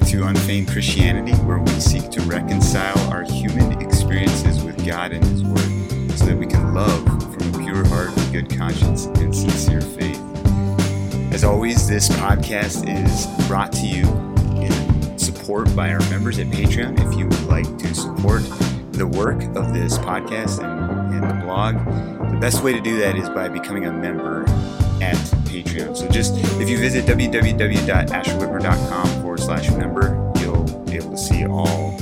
back to Unfeigned Christianity, where we seek to reconcile our human experiences with God and His Word so that we can love from a pure heart, good conscience, and sincere faith. As always, this podcast is brought to you in support by our members at Patreon. If you would like to support the work of this podcast and the blog, the best way to do that is by becoming a member at Patreon. So just if you visit www.asherwhipper.com/member, you'll be able to see all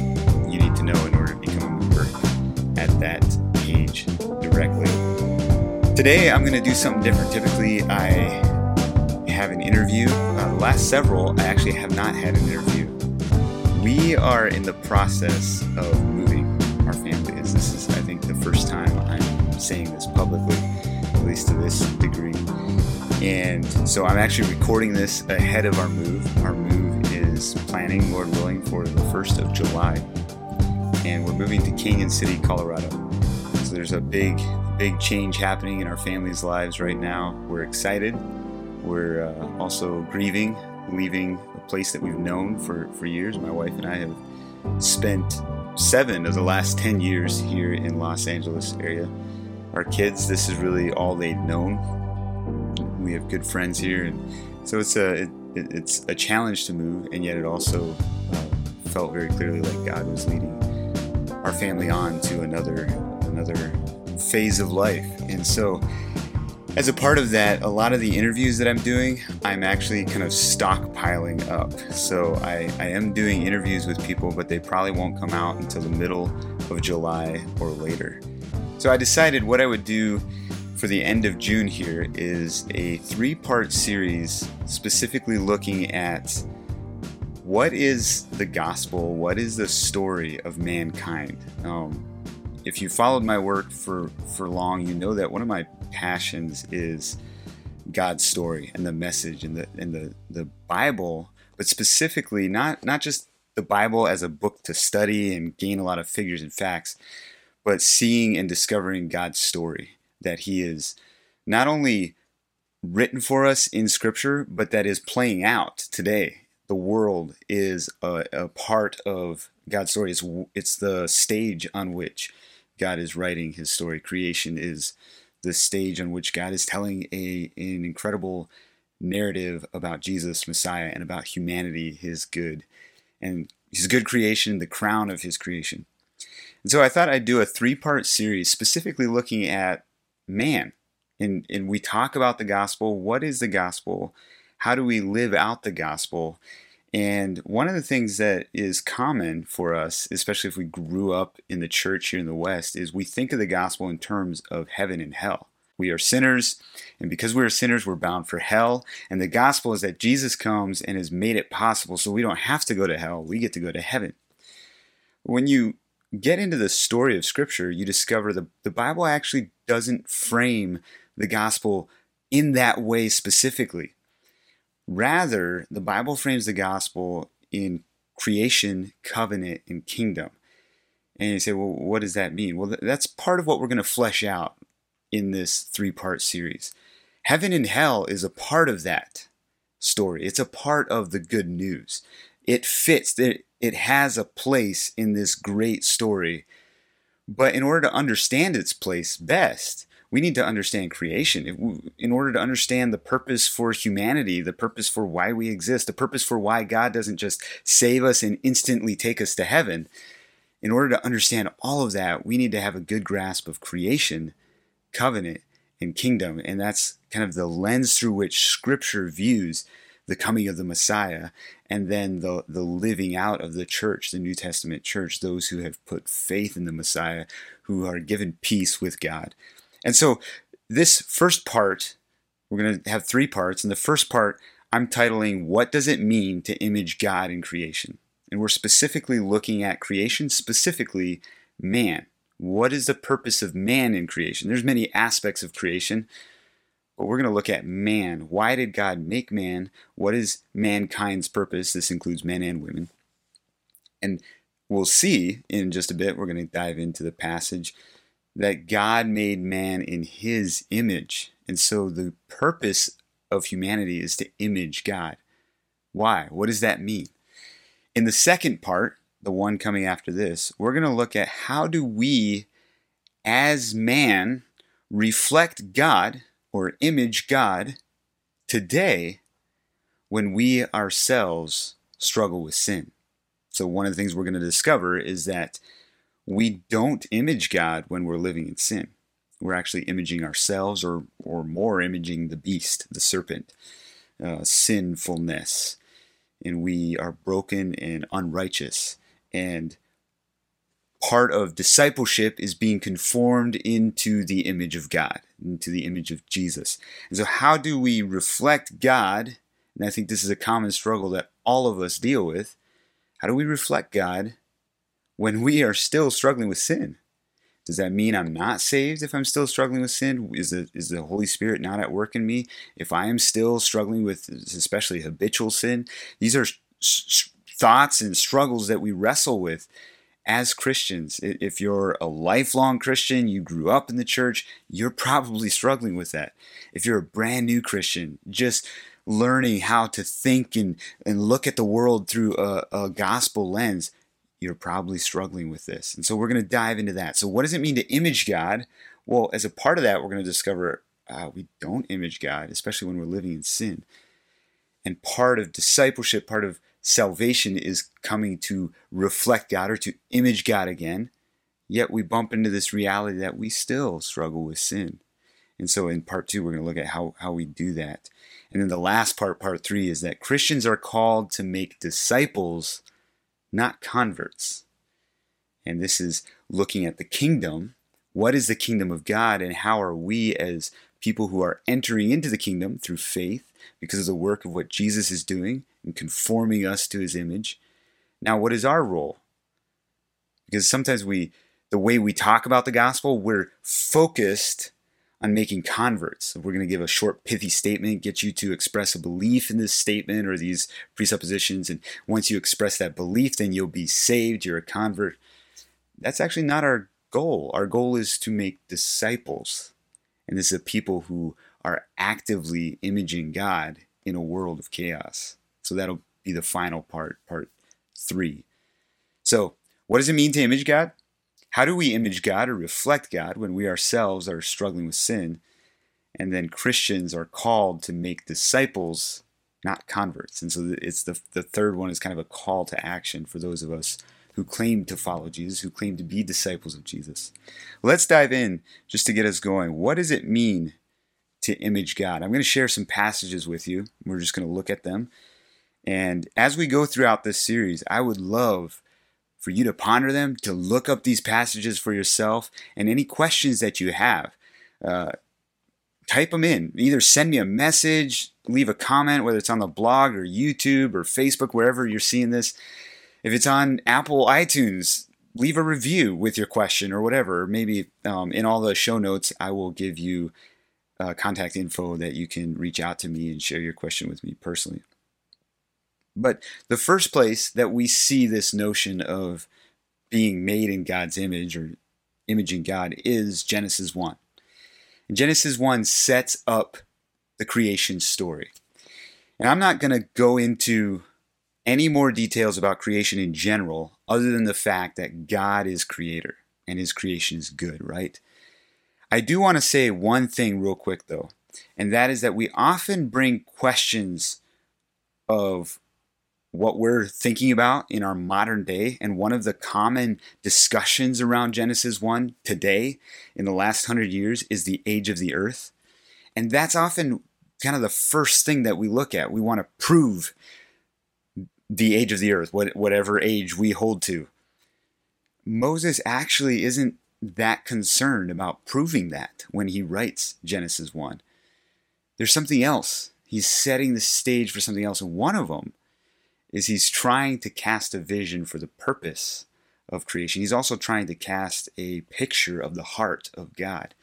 you need to know in order to become a member at that page directly. Today I'm going to do something different. Typically I have an interview. The last several I actually have not had an interview. We are in the process of moving. Our family is. This is, I think, the first time I'm saying this publicly, at least to this degree. And so I'm actually recording this ahead of our move. Our move is planning, Lord willing, for the 1st of July. And we're moving to Canyon City, Colorado. So there's a big change happening in our family's lives right now. We're excited. We're also grieving, leaving a place that we've known for years. My wife and I have spent 7 of the last 10 years here in Los Angeles area. Our kids, this is really all they've known. We have good friends here, and so it's a challenge to move, and yet it also felt very clearly like God was leading our family on to another phase of life. And so as a part of that, a lot of the interviews that I'm doing, I'm actually kind of stockpiling up. So I am doing interviews with people, but they probably won't come out until the middle of July or later. So I decided what I would do for the end of June here is a 3-part series specifically looking at what is the gospel, what is the story of mankind. If you followed my work for long, you know that one of my passions is God's story and the message and the Bible, but specifically not just the Bible as a book to study and gain a lot of figures and facts, but seeing and discovering God's story, that He is not only written for us in Scripture, but that is playing out today. The world is a part of God's story. It's the stage on which God is writing His story. Creation is the stage on which God is telling an incredible narrative about Jesus, Messiah, and about humanity, His good. And His good creation, the crown of His creation. And so I thought I'd do a 3-part series specifically looking at man. And we talk about the gospel. What is the gospel? How do we live out the gospel? And one of the things that is common for us, especially if we grew up in the church here in the West, is we think of the gospel in terms of heaven and hell. We are sinners, and because we are sinners, we're bound for hell. And the gospel is that Jesus comes and has made it possible so we don't have to go to hell. We get to go to heaven. When you get into the story of Scripture, you discover the Bible actually doesn't frame the gospel in that way specifically. Rather, the Bible frames the gospel in creation, covenant, and kingdom. And you say, well, what does that mean? Well, that's part of what we're going to flesh out in this 3-part series. Heaven and hell is a part of that story. It's a part of the good news. It fits. It has a place in this great story. But in order to understand its place best, we need to understand creation. In order to understand the purpose for humanity, the purpose for why we exist, the purpose for why God doesn't just save us and instantly take us to heaven, in order to understand all of that, we need to have a good grasp of creation, covenant, and kingdom. And that's kind of the lens through which Scripture views the coming of the Messiah and then the living out of the church, the New Testament church, those who have put faith in the Messiah, who are given peace with God. And so this first part, we're going to have 3 parts. And the first part, I'm titling, What Does It Mean to Image God in Creation? And we're specifically looking at creation, specifically man. What is the purpose of man in creation? There's many aspects of creation, but we're going to look at man. Why did God make man? What is mankind's purpose? This includes men and women. And we'll see in just a bit, we're going to dive into the passage, that God made man in His image. And so the purpose of humanity is to image God. Why? What does that mean? In the second part, the one coming after this, we're going to look at how do we, as man, reflect God or image God today when we ourselves struggle with sin. So one of the things we're going to discover is that we don't image God when we're living in sin. We're actually imaging ourselves or more imaging the beast, the serpent, sinfulness. And we are broken and unrighteous. And part of discipleship is being conformed into the image of God, into the image of Jesus. And so how do we reflect God? And I think this is a common struggle that all of us deal with. How do we reflect God when we are still struggling with sin? Does that mean I'm not saved if I'm still struggling with sin? Is the Holy Spirit not at work in me? If I am still struggling with especially habitual sin, these are thoughts and struggles that we wrestle with as Christians. If you're a lifelong Christian, you grew up in the church, you're probably struggling with that. If you're a brand new Christian, just learning how to think and look at the world through a gospel lens, you're probably struggling with this. And so we're going to dive into that. So what does it mean to image God? Well, as a part of that, we're going to discover we don't image God, especially when we're living in sin. And part of discipleship, part of salvation is coming to reflect God or to image God again. Yet we bump into this reality that we still struggle with sin. And so in part two, we're going to look at how we do that. And then the last part, part three, is that Christians are called to make disciples, not converts. And this is looking at the kingdom. What is the kingdom of God, and how are we as people who are entering into the kingdom through faith because of the work of what Jesus is doing and conforming us to his image? Now, what is our role? Because sometimes the way we talk about the gospel, we're focused on making converts. So we're going to give a short, pithy statement, get you to express a belief in this statement or these presuppositions. And once you express that belief, then you'll be saved, you're a convert. That's actually not our goal. Our goal is to make disciples. And this is a people who are actively imaging God in a world of chaos. So that'll be the final part, part three. So what does it mean to image God? How do we image God or reflect God when we ourselves are struggling with sin? And then Christians are called to make disciples, not converts. And so it's the third one is kind of a call to action for those of us who claim to follow Jesus, who claim to be disciples of Jesus. Let's dive in just to get us going. What does it mean to image God? I'm going to share some passages with you. We're just going to look at them. And as we go throughout this series, I would love for you to ponder them, to look up these passages for yourself, and any questions that you have, type them in. Either send me a message, leave a comment, whether it's on the blog or YouTube or Facebook, wherever you're seeing this. If it's on Apple iTunes, leave a review with your question or whatever. Maybe in all the show notes, I will give you contact info that you can reach out to me and share your question with me personally. But the first place that we see this notion of being made in God's image or imaging God is Genesis 1. And Genesis 1 sets up the creation story. And I'm not going to go into any more details about creation in general other than the fact that God is creator and his creation is good, right? I do want to say one thing real quick, though, and that is that we often bring questions of what we're thinking about in our modern day. And one of the common discussions around Genesis 1 today in the last 100 years is the age of the earth. And that's often kind of the first thing that we look at. We want to prove the age of the earth, whatever age we hold to. Moses actually isn't that concerned about proving that when he writes Genesis 1. There's something else. He's setting the stage for something else. And one of them is he's trying to cast a vision for the purpose of creation. He's also trying to cast a picture of the heart of God.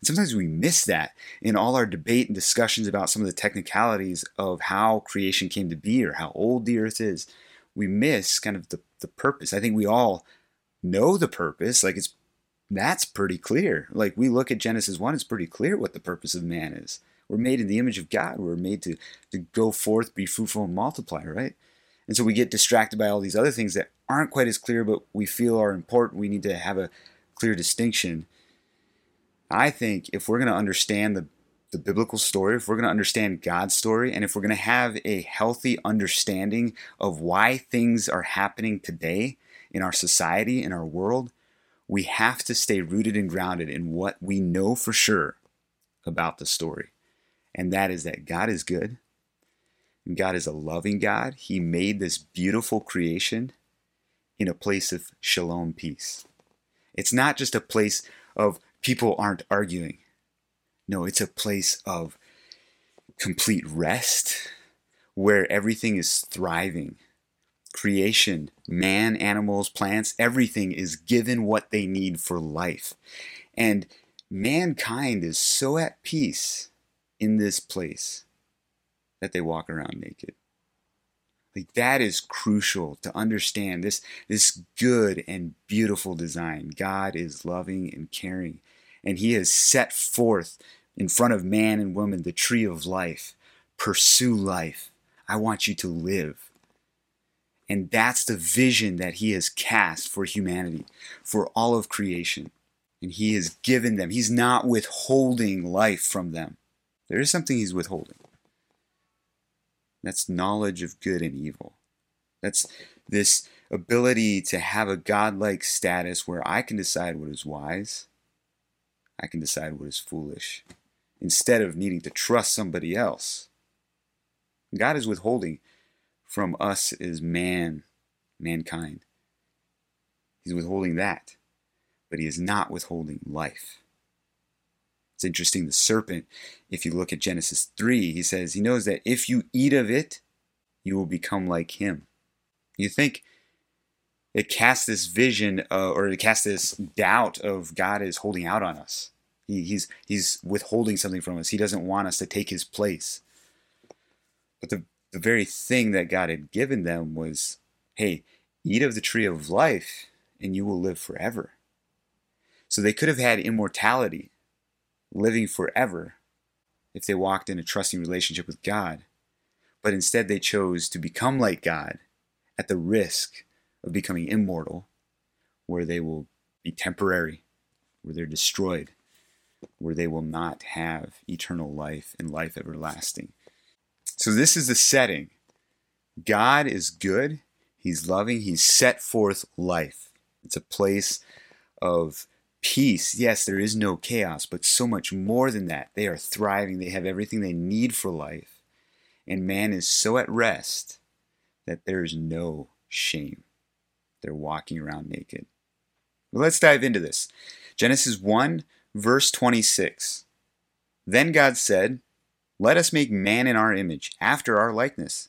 And sometimes we miss that in all our debate and discussions about some of the technicalities of how creation came to be or how old the earth is. We miss kind of the purpose. I think we all know the purpose. Like that's pretty clear. Like we look at Genesis 1, it's pretty clear what the purpose of man is. We're made in the image of God. We're made to go forth, be fruitful, and multiply, right? And so we get distracted by all these other things that aren't quite as clear, but we feel are important. We need to have a clear distinction. I think if we're going to understand the biblical story, if we're going to understand God's story, and if we're going to have a healthy understanding of why things are happening today in our society, in our world, we have to stay rooted and grounded in what we know for sure about the story. And that is that God is good. And God is a loving God. He made this beautiful creation in a place of shalom, peace. It's not just a place of people aren't arguing. No, it's a place of complete rest where everything is thriving. Creation, man, animals, plants, everything is given what they need for life. And mankind is so at peace in this place that they walk around naked. Like, that is crucial to understand this good and beautiful design. God is loving and caring, and he has set forth in front of man and woman the tree of life. Pursue life. I want you to live. And that's the vision that he has cast for humanity, for all of creation. And he has given them. He's not withholding life from them. There is something he's withholding. That's knowledge of good and evil. That's this ability to have a godlike status where I can decide what is wise. I can decide what is foolish, instead of needing to trust somebody else. God is withholding from us as mankind. He's withholding that, but he is not withholding life. It's interesting, the serpent, if you look at Genesis 3, he says he knows that if you eat of it, you will become like him. You think it casts this vision, or it casts this doubt of God is holding out on us. He's withholding something from us. He doesn't want us to take his place. But the very thing that God had given them was, hey, eat of the tree of life and you will live forever. So they could have had immortality, living forever, if they walked in a trusting relationship with God. But instead they chose to become like God at the risk of becoming immortal, where they will be temporary, where they're destroyed, where they will not have eternal life and life everlasting. So this is the setting. God is good. He's loving. He's set forth life. It's a place of peace. Yes, there is no chaos, but so much more than that. They are thriving. They have everything they need for life. And man is so at rest that there is no shame. They're walking around naked. But let's dive into this. Genesis 1, verse 26. Then God said, "Let us make man in our image, after our likeness,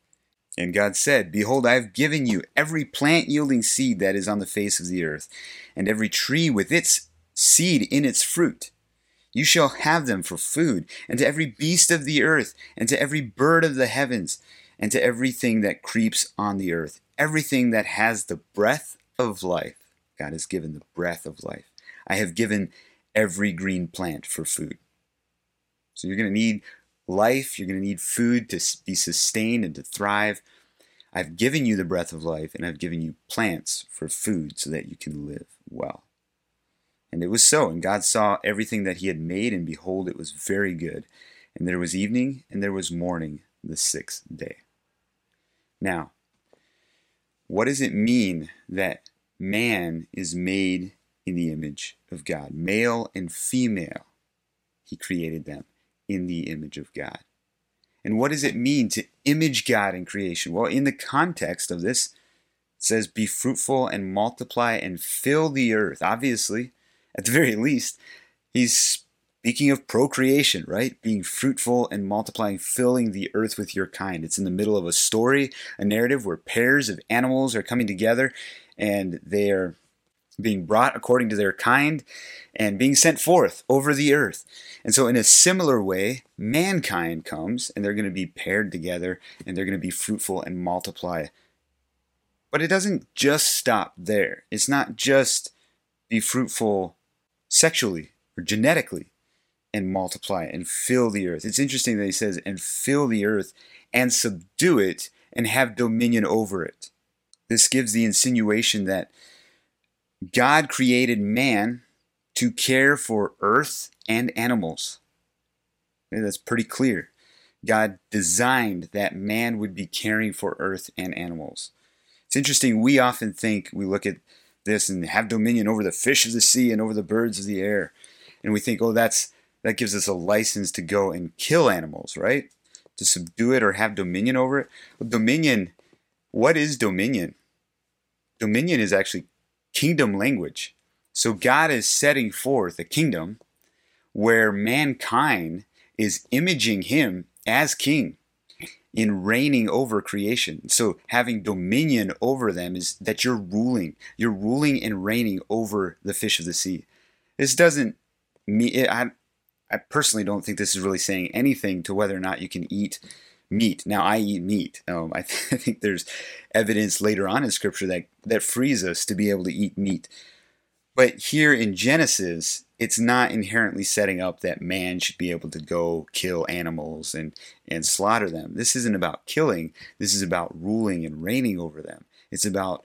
And God said, "Behold, I have given you every plant yielding seed that is on the face of the earth, and every tree with its seed in its fruit. You shall have them for food, and to every beast of the earth, and to every bird of the heavens, and to everything that creeps on the earth, everything that has the breath of life." God has given the breath of life. "I have given every green plant for food." So you're going to need life. You're going to need food to be sustained and to thrive. I've given you the breath of life, and I've given you plants for food so that you can live well. And it was so. And God saw everything that he had made, and behold, it was very good. And there was evening, and there was morning, the sixth day. Now, what does it mean that man is made in the image of God? Male and female, he created them in the image of God. And what does it mean to image God in creation? Well, in the context of this, it says, "Be fruitful and multiply and fill the earth." Obviously, at the very least, he's Speaking of procreation, right? Being fruitful and multiplying, filling the earth with your kind. It's in the middle of a story, a narrative where pairs of animals are coming together and they are being brought according to their kind and being sent forth over the earth. And so in a similar way, mankind comes and they're going to be paired together and they're going to be fruitful and multiply. But it doesn't just stop there. It's not just be fruitful sexually or genetically and multiply and fill the earth. It's interesting that he says, and fill the earth and subdue it and have dominion over it. This gives the insinuation that God created man to care for earth and animals. And that's pretty clear. God designed that man would be caring for earth and animals. It's interesting, we often think, we look at this and have dominion over the fish of the sea and over the birds of the air. And we think, oh, that gives us a license to go and kill animals, right? To subdue it or have dominion over it. Well, dominion, what is dominion? Dominion is actually kingdom language. So God is setting forth a kingdom where mankind is imaging him as king in reigning over creation. So having dominion over them is that you're ruling. You're ruling and reigning over the fish of the sea. This doesn't mean... I personally don't think this is really saying anything to whether or not you can eat meat. Now, I eat meat. I think there's evidence later on in Scripture that frees us to be able to eat meat. But here in Genesis, it's not inherently setting up that man should be able to go kill animals and slaughter them. This isn't about killing. This is about ruling and reigning over them. It's about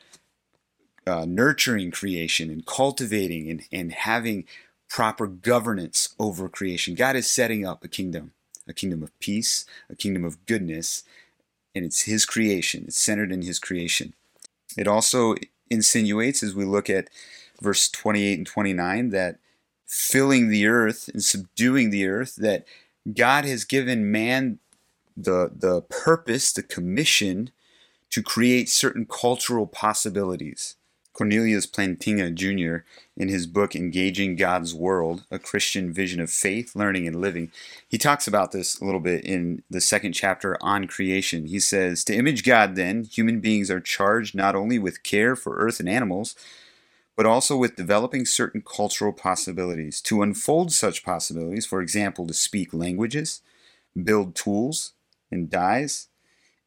nurturing creation and cultivating and having proper governance over creation. God is setting up a kingdom of peace, a kingdom of goodness, and it's his creation. It's centered in his creation. It also insinuates, as we look at verse 28 and 29, that filling the earth and subduing the earth, that God has given man the purpose, the commission to create certain cultural possibilities. Cornelius Plantinga, Jr., in his book, Engaging God's World, A Christian Vision of Faith, Learning, and Living, he talks about this a little bit in the second chapter on creation. He says, "To image God, then, human beings are charged not only with care for earth and animals, but also with developing certain cultural possibilities. To unfold such possibilities, for example, to speak languages, build tools and dyes,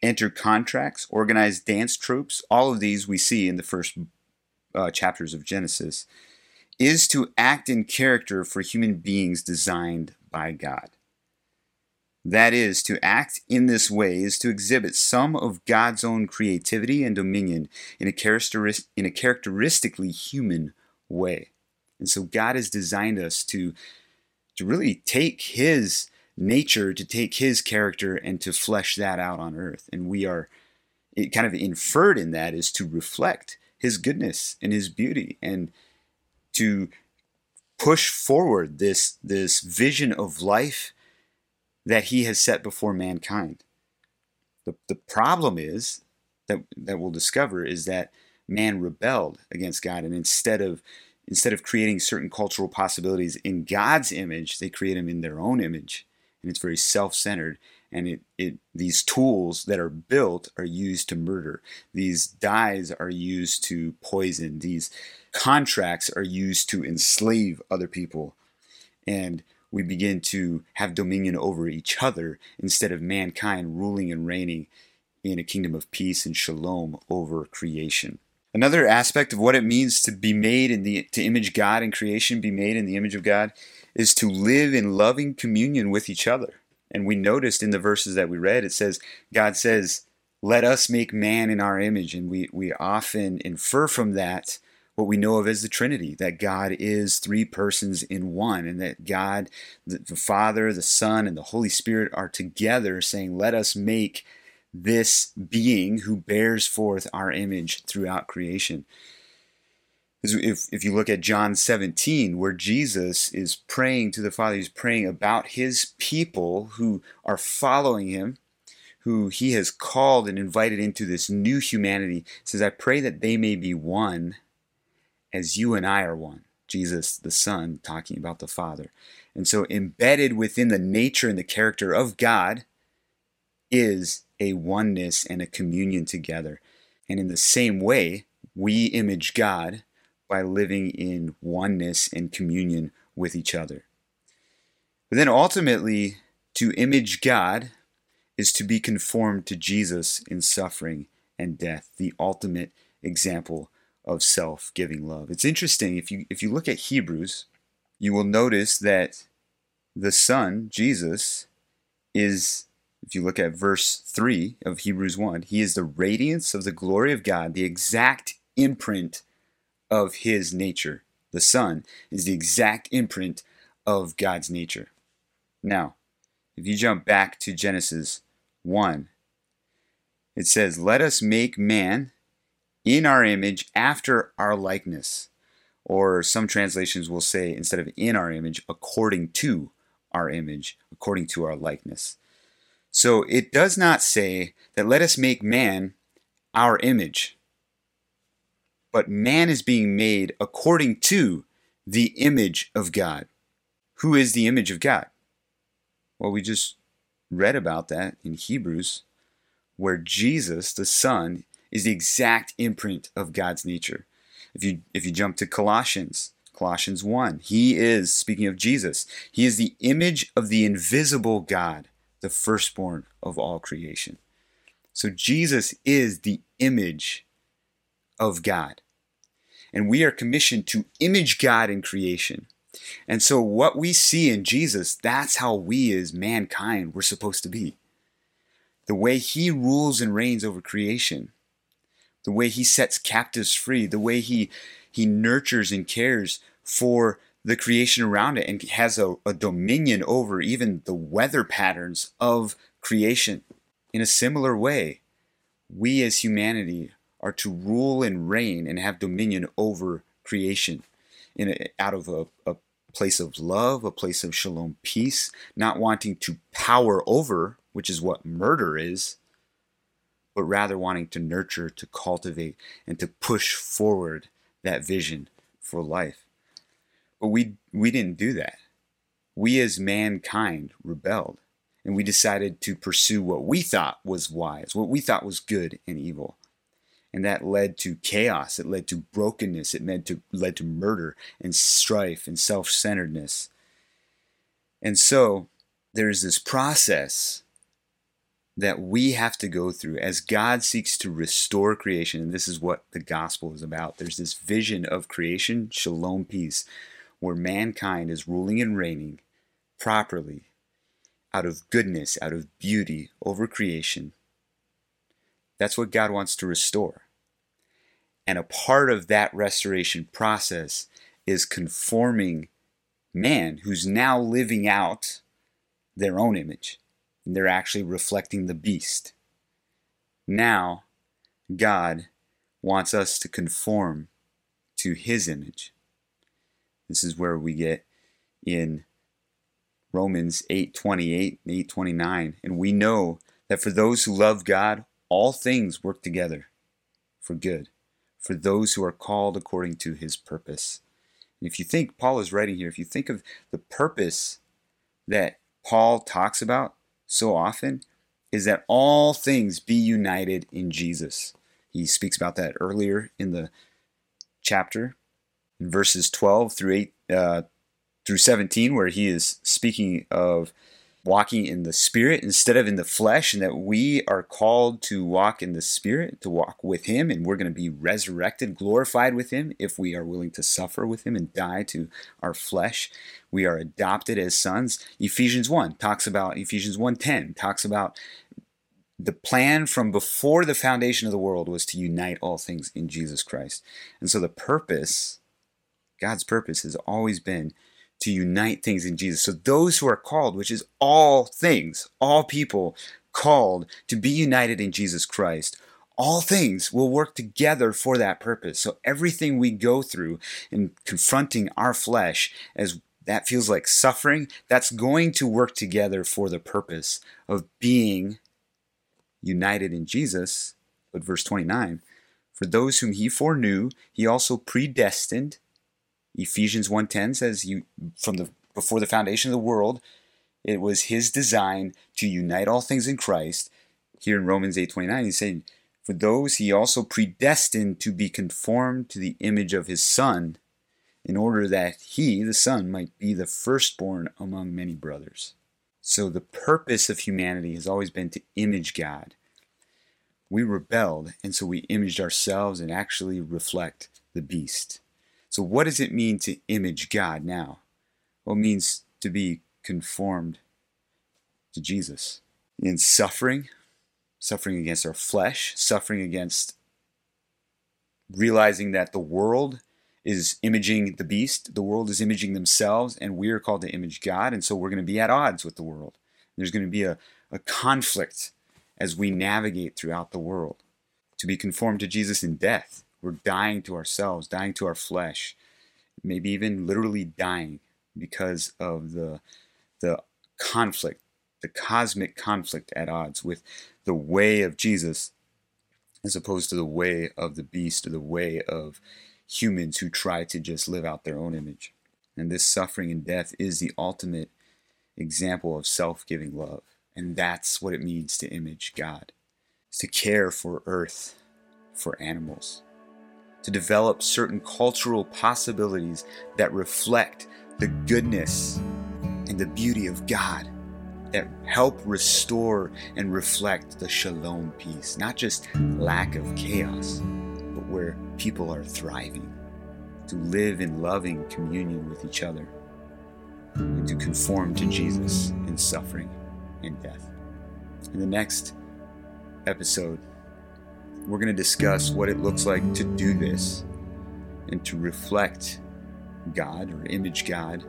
enter contracts, organize dance troupes, all of these we see in the first chapters of Genesis, is to act in character for human beings designed by God. That is, to act in this way is to exhibit some of God's own creativity and dominion in a characteristically human way." And so God has designed us to really take his nature, to take his character, and to flesh that out on earth. And we are, it kind of inferred in that is to reflect his goodness and his beauty, and to push forward this vision of life that he has set before mankind. The problem is that we'll discover is that man rebelled against God, and instead of creating certain cultural possibilities in God's image, they create them in their own image, and it's very self-centered. And these tools that are built are used to murder. These dyes are used to poison. These contracts are used to enslave other people. And we begin to have dominion over each other instead of mankind ruling and reigning in a kingdom of peace and shalom over creation. Another aspect of what it means to be made to image God in creation, be made in the image of God, is to live in loving communion with each other. And we noticed in the verses that we read, it says, God says, "Let us make man in our image." And we often infer from that what we know of as the Trinity, that God is three persons in one, and that God, the Father, the Son, and the Holy Spirit are together saying, "Let us make this being who bears forth our image throughout creation." If you look at John 17, where Jesus is praying to the Father, he's praying about his people who are following him, who he has called and invited into this new humanity. He says, "I pray that they may be one as you and I are one." Jesus, the Son, talking about the Father. And so embedded within the nature and the character of God is a oneness and a communion together. And in the same way, we image God by living in oneness and communion with each other. But then ultimately, to image God is to be conformed to Jesus in suffering and death, the ultimate example of self-giving love. It's interesting, if you look at Hebrews, you will notice that the Son, Jesus, is, if you look at verse 3 of Hebrews 1, he is the radiance of the glory of God, the exact imprint of his nature. The Son is the exact imprint of God's nature. Now, if you jump back to Genesis 1, it says, "Let us make man in our image after our likeness." Or some translations will say, instead of in our image, according to our image, according to our likeness. So it does not say that let us make man our image, but man is being made according to the image of God. Who is the image of God? Well, we just read about that in Hebrews, where Jesus, the Son, is the exact imprint of God's nature. If you jump to Colossians 1, he is, speaking of Jesus, he is the image of the invisible God, the firstborn of all creation. So Jesus is the image of God. And we are commissioned to image God in creation. And so what we see in Jesus, that's how we as mankind were supposed to be. The way he rules and reigns over creation, the way he sets captives free, the way he nurtures and cares for the creation around it and has a dominion over even the weather patterns of creation. In a similar way, we as humanity are to rule and reign and have dominion over creation out of a place of love, a place of shalom peace, not wanting to power over, which is what murder is, but rather wanting to nurture, to cultivate, and to push forward that vision for life. But we didn't do that. We as mankind rebelled, and we decided to pursue what we thought was wise, what we thought was good and evil. And that led to chaos, it led to brokenness, it led to murder and strife and self-centeredness. And so there is this process that we have to go through as God seeks to restore creation. And this is what the gospel is about. There's this vision of creation, shalom peace, where mankind is ruling and reigning properly out of goodness, out of beauty over creation. That's what God wants to restore. And a part of that restoration process is conforming man, who's now living out their own image. And they're actually reflecting the beast. Now, God wants us to conform to his image. This is where we get in Romans 8:28 and 8:29. And we know that for those who love God, all things work together for good, for those who are called according to his purpose. And if you think, Paul is writing here, if you think of the purpose that Paul talks about so often, is that all things be united in Jesus. He speaks about that earlier in the chapter, in verses 12 through 17, where he is speaking of walking in the Spirit instead of in the flesh, and that we are called to walk in the Spirit, to walk with him, and we're going to be resurrected, glorified with him if we are willing to suffer with him and die to our flesh. We are adopted as sons. Ephesians 1:10 talks about the plan from before the foundation of the world was to unite all things in Jesus Christ. And so the purpose, God's purpose, has always been to unite things in Jesus. So those who are called, which is all things, all people called to be united in Jesus Christ, all things will work together for that purpose. So everything we go through in confronting our flesh, as that feels like suffering, that's going to work together for the purpose of being united in Jesus. But verse 29, for those whom he foreknew, he also predestined. Ephesians 1:10 says, "You from the before the foundation of the world. It was his design to unite all things in Christ. Here in Romans 8:29, he's saying, for those he also predestined to be conformed to the image of his Son, in order that he, the Son, might be the firstborn among many brothers. So the purpose of humanity has always been to image God. We rebelled, and so we imaged ourselves and actually reflect the beast. So what does it mean to image God now? Well, it means to be conformed to Jesus. In suffering, suffering against our flesh, suffering against realizing that the world is imaging the beast, the world is imaging themselves, and we are called to image God, and so we're going to be at odds with the world. There's going to be a conflict as we navigate throughout the world. To be conformed to Jesus in death, we're dying to ourselves, dying to our flesh, maybe even literally dying because of the conflict, the cosmic conflict at odds with the way of Jesus as opposed to the way of the beast or the way of humans who try to just live out their own image. And this suffering and death is the ultimate example of self-giving love. And that's what it means to image God. It's to care for earth, for animals, to develop certain cultural possibilities that reflect the goodness and the beauty of God, that help restore and reflect the shalom peace, not just lack of chaos, but where people are thriving, to live in loving communion with each other, and to conform to Jesus in suffering and death. In the next episode, we're going to discuss what it looks like to do this and to reflect God or image God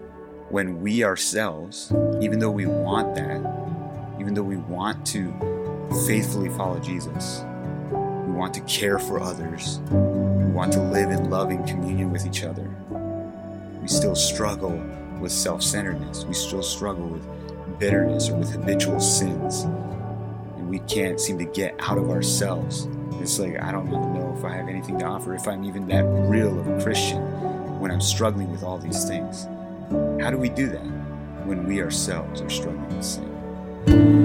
when we ourselves, even though we want that, even though we want to faithfully follow Jesus, we want to care for others, we want to live in loving communion with each other, we still struggle with self-centeredness, we still struggle with bitterness or with habitual sins, and we can't seem to get out of ourselves. It's like, I don't even know if I have anything to offer, if I'm even that real of a Christian when I'm struggling with all these things. How do we do that when we ourselves are struggling with sin?